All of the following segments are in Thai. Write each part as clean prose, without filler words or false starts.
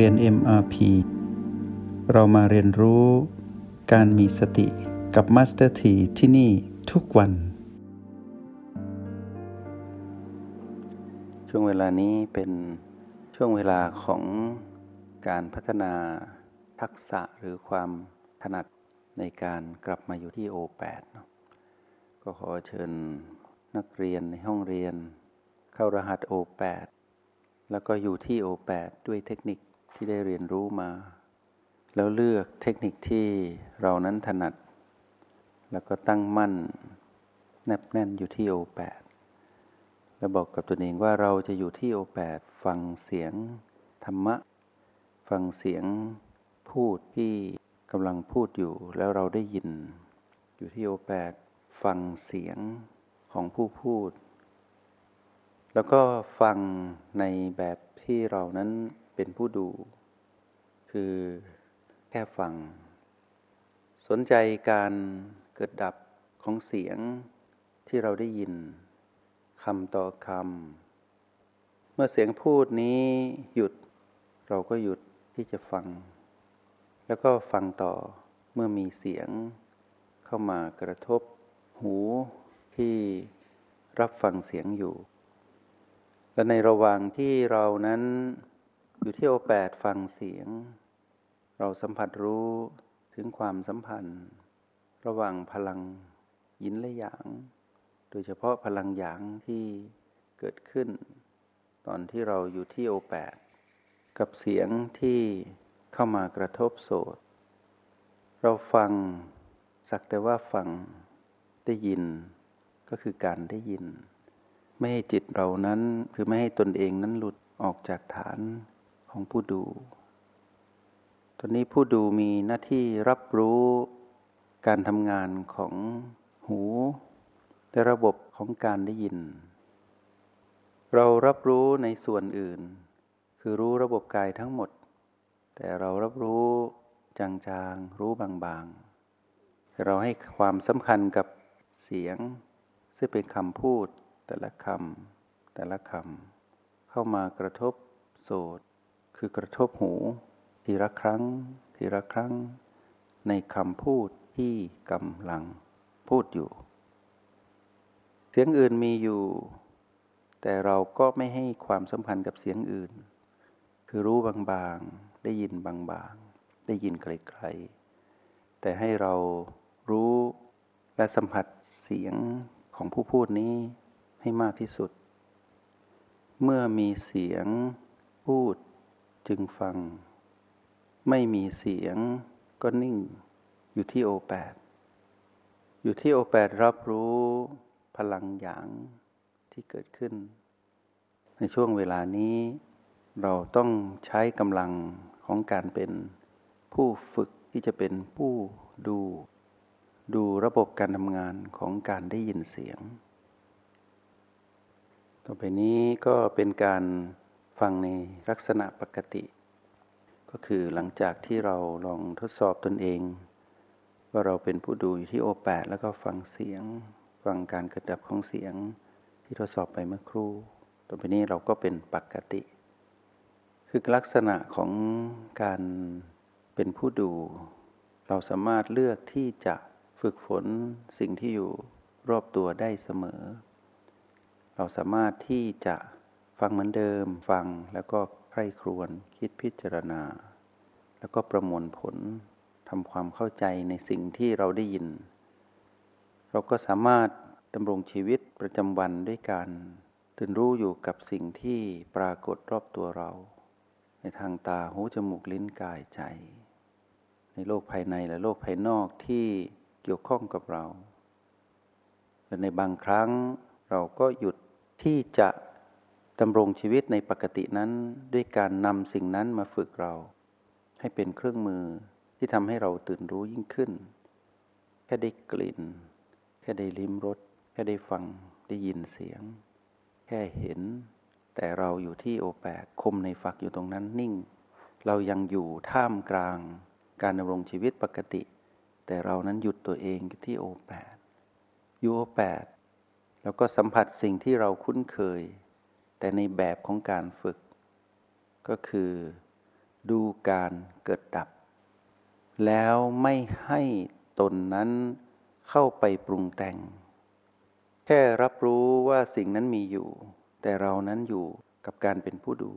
เรียน MRP เรามาเรียนรู้การมีสติกับ Master T ที่นี่ทุกวันช่วงเวลานี้เป็นช่วงเวลาของการพัฒนาทักษะหรือความถนัดในการกลับมาอยู่ที่ O8 เนาะก็ขอเชิญนักเรียนในห้องเรียนเข้ารหัส O8 แล้วก็อยู่ที่ O8 ด้วยเทคนิคที่ได้เรียนรู้มาแล้วเลือกเทคนิคที่เรานั้นถนัดแล้วก็ตั้งมั่นแนบแน่นอยู่ที่ O8 แล้วบอกกับตัวเองว่าเราจะอยู่ที่ O8 ฟังเสียงธรรมะฟังเสียงพูดที่กำลังพูดอยู่แล้วเราได้ยินอยู่ที่ O8 ฟังเสียงของผู้พูดแล้วก็ฟังในแบบที่เรานั้นเป็นผู้ดูคือแค่ฟังสนใจการเกิดดับของเสียงที่เราได้ยินคำต่อคำเมื่อเสียงพูดนี้หยุดเราก็หยุดที่จะฟังแล้วก็ฟังต่อเมื่อมีเสียงเข้ามากระทบหูที่รับฟังเสียงอยู่และในระหว่างที่เรานั้นอยู่ที่ O8 ฟังเสียงเราสัมผัสรู้ถึงความสัมพันธ์ระหว่างพลังยินและหยางโดยเฉพาะพลังหยางที่เกิดขึ้นตอนที่เราอยู่ที่ O8 กับเสียงที่เข้ามากระทบโสตเราฟังสักแต่ว่าฟังได้ยินก็คือการได้ยินไม่ให้จิตเรานั้นคือไม่ให้ตนเองนั้นหลุดออกจากฐานของผู้ดูตอนนี้ผู้ดูมีหน้าที่รับรู้การทำงานของหูและระบบของการได้ยินเรารับรู้ในส่วนอื่นคือรู้ระบบกายทั้งหมดแต่เรารับรู้จางๆรู้บางๆแต่เราให้ความสำคัญกับเสียงซึ่งเป็นคำพูดแต่ละคำแต่ละคำเข้ามากระทบโสตคือกระทบหูทีละครั้งทีละครั้งในคำพูดที่กำลังพูดอยู่เสียงอื่นมีอยู่แต่เราก็ไม่ให้ความสำคัญกับเสียงอื่นคือรู้บางๆได้ยินบางๆได้ยินไกลๆแต่ให้เรารู้และสัมผัสเสียงของผู้พูดนี้ให้มากที่สุดเมื่อมีเสียงพูดจึงฟังไม่มีเสียงก็นิ่งอยู่ที่ O8 อยู่ที่ O8 รับรู้พลังหยางที่เกิดขึ้นในช่วงเวลานี้เราต้องใช้กำลังของการเป็นผู้ฝึกที่จะเป็นผู้ดูระบบการทำงานของการได้ยินเสียงต่อไปนี้ก็เป็นการฟังในลักษณะปกติก็คือหลังจากที่เราลองทดสอบตนเองว่าเราเป็นผู้ดูอยู่ที่ O8 แล้วก็ฟังเสียงฟังการกระดับของเสียงที่ทดสอบไปเมื่อครู่ต่อไปนี้เราก็เป็นปกติคือลักษณะของการเป็นผู้ดูเราสามารถเลือกที่จะฝึกฝนสิ่งที่อยู่รอบตัวได้เสมอเราสามารถที่จะฟังเหมือนเดิมฟังแล้วก็ใคร่ครวญคิดพิจารณาแล้วก็ประมวลผลทำความเข้าใจในสิ่งที่เราได้ยินเราก็สามารถดำรงชีวิตประจำวันด้วยการตื่นรู้อยู่กับสิ่งที่ปรากฏรอบตัวเราในทางตาหูจมูกลิ้นกายใจในโลกภายในและโลกภายนอกที่เกี่ยวข้องกับเราและในบางครั้งเราก็หยุดที่จะดำรงชีวิตในปกตินั้นด้วยการนำสิ่งนั้นมาฝึกเราให้เป็นเครื่องมือที่ทำให้เราตื่นรู้ยิ่งขึ้นแค่ได้กลิ่นแค่ได้ลิ้มรสแค่ได้ฟังได้ยินเสียงแค่เห็นแต่เราอยู่ที่ O8 คมในฝักอยู่ตรงนั้นนิ่งเรายังอยู่ท่ามกลางการดำรงชีวิตปกติแต่เรานั้นหยุดตัวเองที่ O8 อยู่ O8 แล้วก็สัมผัสสิ่งที่เราคุ้นเคยแต่ในแบบของการฝึกก็คือ ดูการเกิดดับแล้วไม่ให้ตนนั้นเข้าไปปรุงแต่งแค่รับรู้ว่าสิ่งนั้นมีอยู่แต่เรานั้นอยู่กับการเป็นผู้ดู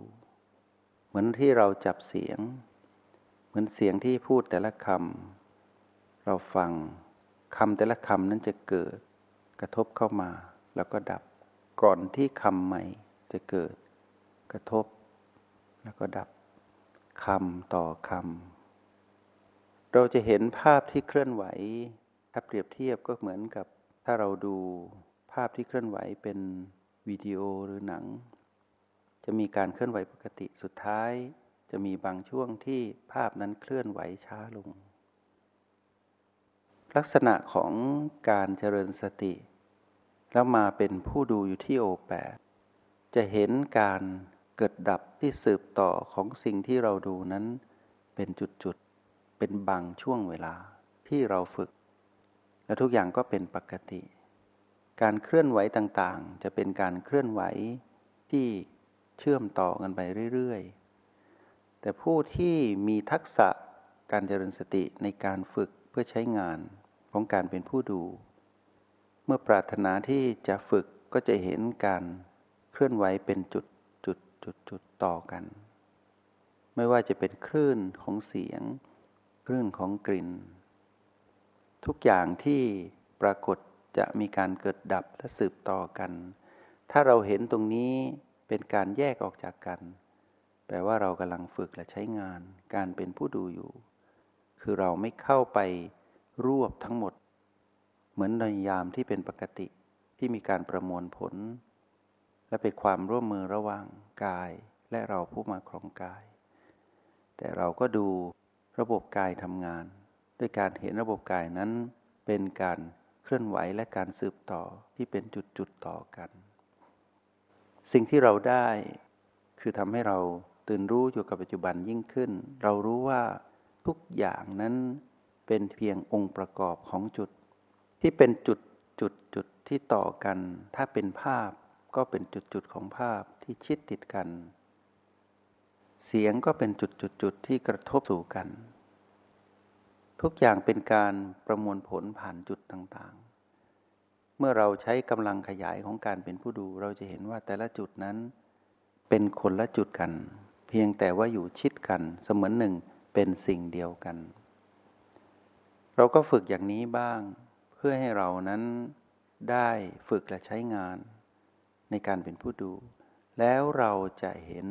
เหมือนที่เราจับเสียงเหมือนเสียงที่พูดแต่ละคำเราฟังคำแต่ละคำนั้นจะเกิดกระทบเข้ามาแล้วก็ดับก่อนที่คำใหม่จะเกิดกระทบแล้วก็ดับคำต่อคำเราจะเห็นภาพที่เคลื่อนไหวถ้าเปรียบเทียบก็เหมือนกับถ้าเราดูภาพที่เคลื่อนไหวเป็นวิดีโอหรือหนังจะมีการเคลื่อนไหวปกติสุดท้ายจะมีบางช่วงที่ภาพนั้นเคลื่อนไหวช้าลงลักษณะของการเจริญสติแล้วมาเป็นผู้ดูอยู่ที่โอแปดจะเห็นการเกิดดับที่สืบต่อของสิ่งที่เราดูนั้นเป็นจุดๆเป็นบางช่วงเวลาที่เราฝึกและทุกอย่างก็เป็นปกติการเคลื่อนไหวต่างๆจะเป็นการเคลื่อนไหวที่เชื่อมต่อกันไปเรื่อยๆแต่ผู้ที่มีทักษะการเจริญสติในการฝึกเพื่อใช้งานของการเป็นผู้ดูเมื่อปรารถนาที่จะฝึกก็จะเห็นการเคลื่อนไหวเป็นจุดๆต่อกันไม่ว่าจะเป็นคลื่นของเสียงคลื่นของกลิ่นทุกอย่างที่ปรากฏจะมีการเกิดดับและสืบต่อกันถ้าเราเห็นตรงนี้เป็นการแยกออกจากกันแปลว่าเรากำลังฝึกและใช้งานการเป็นผู้ดูอยู่คือเราไม่เข้าไปรวบทั้งหมดเหมือนในยามที่เป็นปกติที่มีการประมวลผลและเป็นความร่วมมือระหว่างกายและเราผู้มาครองกายแต่เราก็ดูระบบกายทำงานด้วยการเห็นระบบกายนั้นเป็นการเคลื่อนไหวและการสืบต่อที่เป็นจุดๆต่อกันสิ่งที่เราได้คือทำให้เราตื่นรู้อยู่กับปัจจุบันยิ่งขึ้นเรารู้ว่าทุกอย่างนั้นเป็นเพียงองค์ประกอบของจุดที่เป็นจุดที่ต่อกันถ้าเป็นภาพก็เป็นจุดๆของภาพที่ชิดติดกันเสียงก็เป็นจุดๆที่กระทบสู่กันทุกอย่างเป็นการประมวลผลผ่านจุดต่างๆเมื่อเราใช้กำลังขยายของการเป็นผู้ดูเราจะเห็นว่าแต่ละจุดนั้นเป็นคนละจุดกันเพียงแต่ว่าอยู่ชิดกันเสมือนหนึ่งเป็นสิ่งเดียวกันเราก็ฝึกอย่างนี้บ้างเพื่อให้เรานั้นได้ฝึกและใช้งานในการเป็นผู้ดูแล้วเราจะเห็น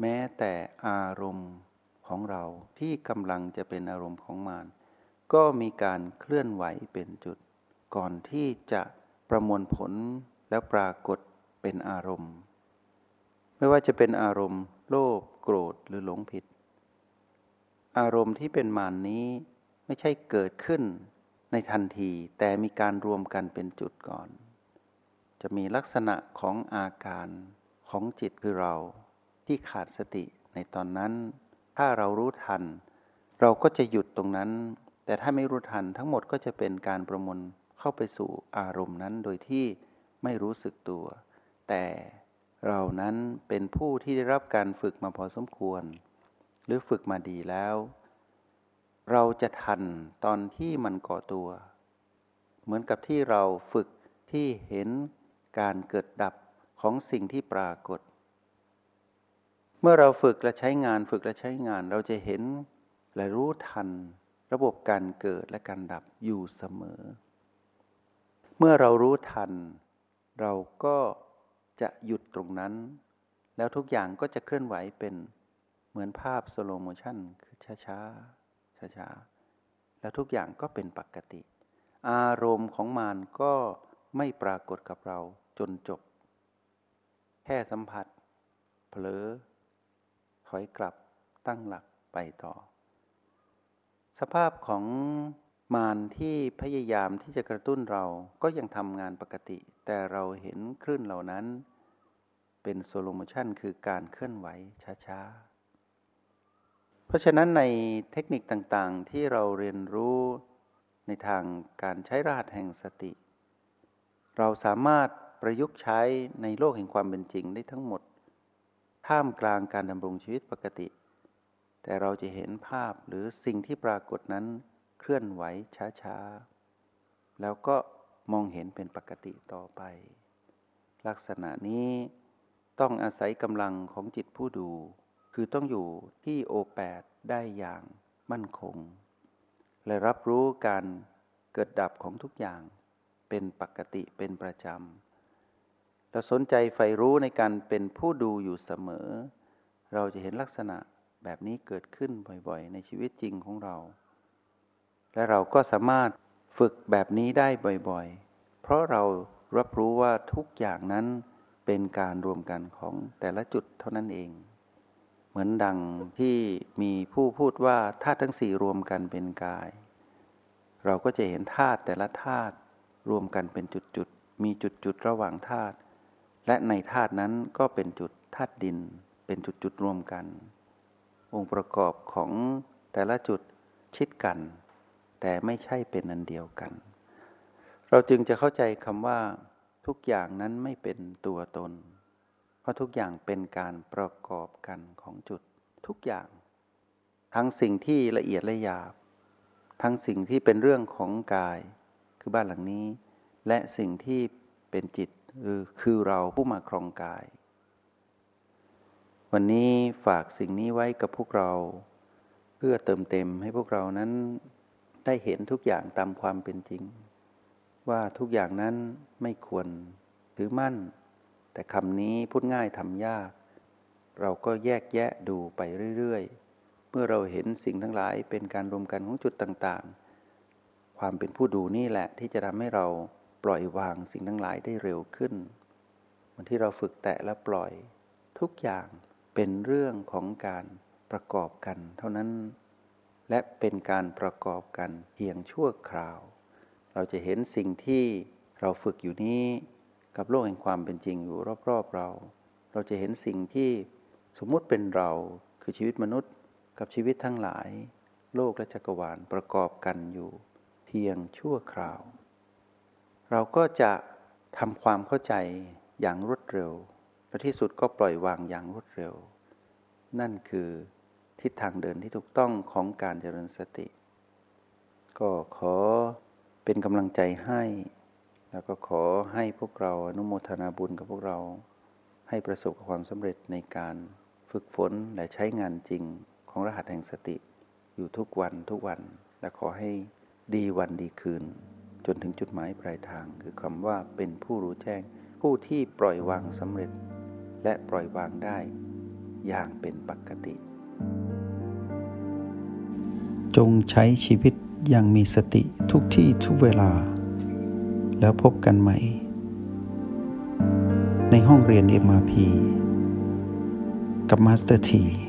แม้แต่อารมณ์ของเราที่กำลังจะเป็นอารมณ์ของมารก็มีการเคลื่อนไหวเป็นจุดก่อนที่จะประมวลผลแล้วปรากฏเป็นอารมณ์ไม่ว่าจะเป็นอารมณ์โลภโกรธหรือหลงผิดอารมณ์ที่เป็นมารนี้ไม่ใช่เกิดขึ้นในทันทีแต่มีการรวมกันเป็นจุดก่อนจะมีลักษณะของอาการของจิตคือเราที่ขาดสติในตอนนั้นถ้าเรารู้ทันเราก็จะหยุดตรงนั้นแต่ถ้าไม่รู้ทันทั้งหมดก็จะเป็นการประมวลเข้าไปสู่อารมณ์นั้นโดยที่ไม่รู้สึกตัวแต่เรานั้นเป็นผู้ที่ได้รับการฝึกมาพอสมควรหรือฝึกมาดีแล้วเราจะทันตอนที่มันก่อตัวเหมือนกับที่เราฝึกที่เห็นการเกิดดับของสิ่งที่ปรากฏเมื่อเราฝึกและใช้งานเราจะเห็นและรู้ทันระบบการเกิดและการดับอยู่เสมอเมื่อเรารู้ทันเราก็จะหยุดตรงนั้นแล้วทุกอย่างก็จะเคลื่อนไหวเป็นเหมือนภาพสโลโมชั่นคือช้าๆแล้วทุกอย่างก็เป็นปกติอารมณ์ของมารก็ไม่ปรากฏกับเราจนจบแค่สัมผัสเผลอถอยกลับตั้งหลักไปต่อสภาพของมารที่พยายามที่จะกระตุ้นเราก็ยังทำงานปกติแต่เราเห็นคลื่นเหล่านั้นเป็นสโลโมชั่นคือการเคลื่อนไหวช้าๆเพราะฉะนั้นในเทคนิคต่างๆที่เราเรียนรู้ในทางการใช้รหัสแห่งสติเราสามารถประยุกต์ใช้ในโลกแห่งความเป็นจริงได้ทั้งหมดท่ามกลางการดำรงชีวิตปกติ แต่เราจะเห็นภาพหรือสิ่งที่ปรากฏนั้นเคลื่อนไหวช้าๆแล้วก็มองเห็นเป็นปกติต่อไปลักษณะนี้ต้องอาศัยกำลังของจิตผู้ดูคือต้องอยู่ที่โอแปดได้อย่างมั่นคงและรับรู้การเกิดดับของทุกอย่างเป็นปกติเป็นประจำเราสนใจใฝ่รู้ในการเป็นผู้ดูอยู่เสมอเราจะเห็นลักษณะแบบนี้เกิดขึ้นบ่อยๆในชีวิตจริงของเราและเราก็สามารถฝึกแบบนี้ได้บ่อยๆเพราะเรารับรู้ว่าทุกอย่างนั้นเป็นการรวมกันของแต่ละจุดเท่านั้นเองเหมือนดังที่มีผู้พูดว่าธาตุทั้ง4รวมกันเป็นกายเราก็จะเห็นธาตุแต่ละธาตุรวมกันเป็นจุดๆมีจุดๆระหว่างธาตุและในธาตุนั้นก็เป็นจุดธาตุดินเป็นจุดๆรวมกันองค์ประกอบของแต่ละจุดชิดกันแต่ไม่ใช่เป็นอันเดียวกันเราจึงจะเข้าใจคำว่าทุกอย่างนั้นไม่เป็นตัวตนเพราะทุกอย่างเป็นการประกอบกันของจุดทุกอย่างทั้งสิ่งที่ละเอียดและหยาบทั้งสิ่งที่เป็นเรื่องของกายคือบ้านหลังนี้และสิ่งที่เป็นจิตคือเราผู้มาครองกายวันนี้ฝากสิ่งนี้ไว้กับพวกเราเพื่อเติมเต็มให้พวกเรานั้นได้เห็นทุกอย่างตามความเป็นจริงว่าทุกอย่างนั้นไม่ควรถือมั่นแต่คำนี้พูดง่ายทำยากเราก็แยกแยะดูไปเรื่อยๆเมื่อเราเห็นสิ่งทั้งหลายเป็นการรวมกันของจุดต่างๆความเป็นผู้ดูนี่แหละที่จะทำให้เราปล่อยวางสิ่งทั้งหลายได้เร็วขึ้นเหมือนที่เราฝึกแตะและปล่อยทุกอย่างเป็นเรื่องของการประกอบกันเท่านั้นและเป็นการประกอบกันเพียงชั่วคราวเราจะเห็นสิ่งที่เราฝึกอยู่นี้กับโลกแห่งความเป็นจริงอยู่รอบๆเราเราจะเห็นสิ่งที่สมมุติเป็นเราคือชีวิตมนุษย์กับชีวิตทั้งหลายโลกและจักรวาลประกอบกันอยู่เพียงชั่วคราวเราก็จะทำความเข้าใจอย่างรวดเร็วและที่สุดก็ปล่อยวางอย่างรวดเร็วนั่นคือทิศทางเดินที่ถูกต้องของการเจริญสติก็ขอเป็นกำลังใจให้แล้วก็ขอให้พวกเราอนุโมทนาบุญกับพวกเราให้ประสบความสำเร็จในการฝึกฝนและใช้งานจริงของรหัสแห่งสติอยู่ทุกวันและขอให้ดีวันดีคืนจนถึงจุดหมายปลายทางคือคำว่าเป็นผู้รู้แจ้งผู้ที่ปล่อยวางสำเร็จและปล่อยวางได้อย่างเป็นปกติจงใช้ชีวิตอย่างมีสติทุกที่ทุกเวลาแล้วพบกันใหม่ในห้องเรียน MRP กับมาสเตอร์ที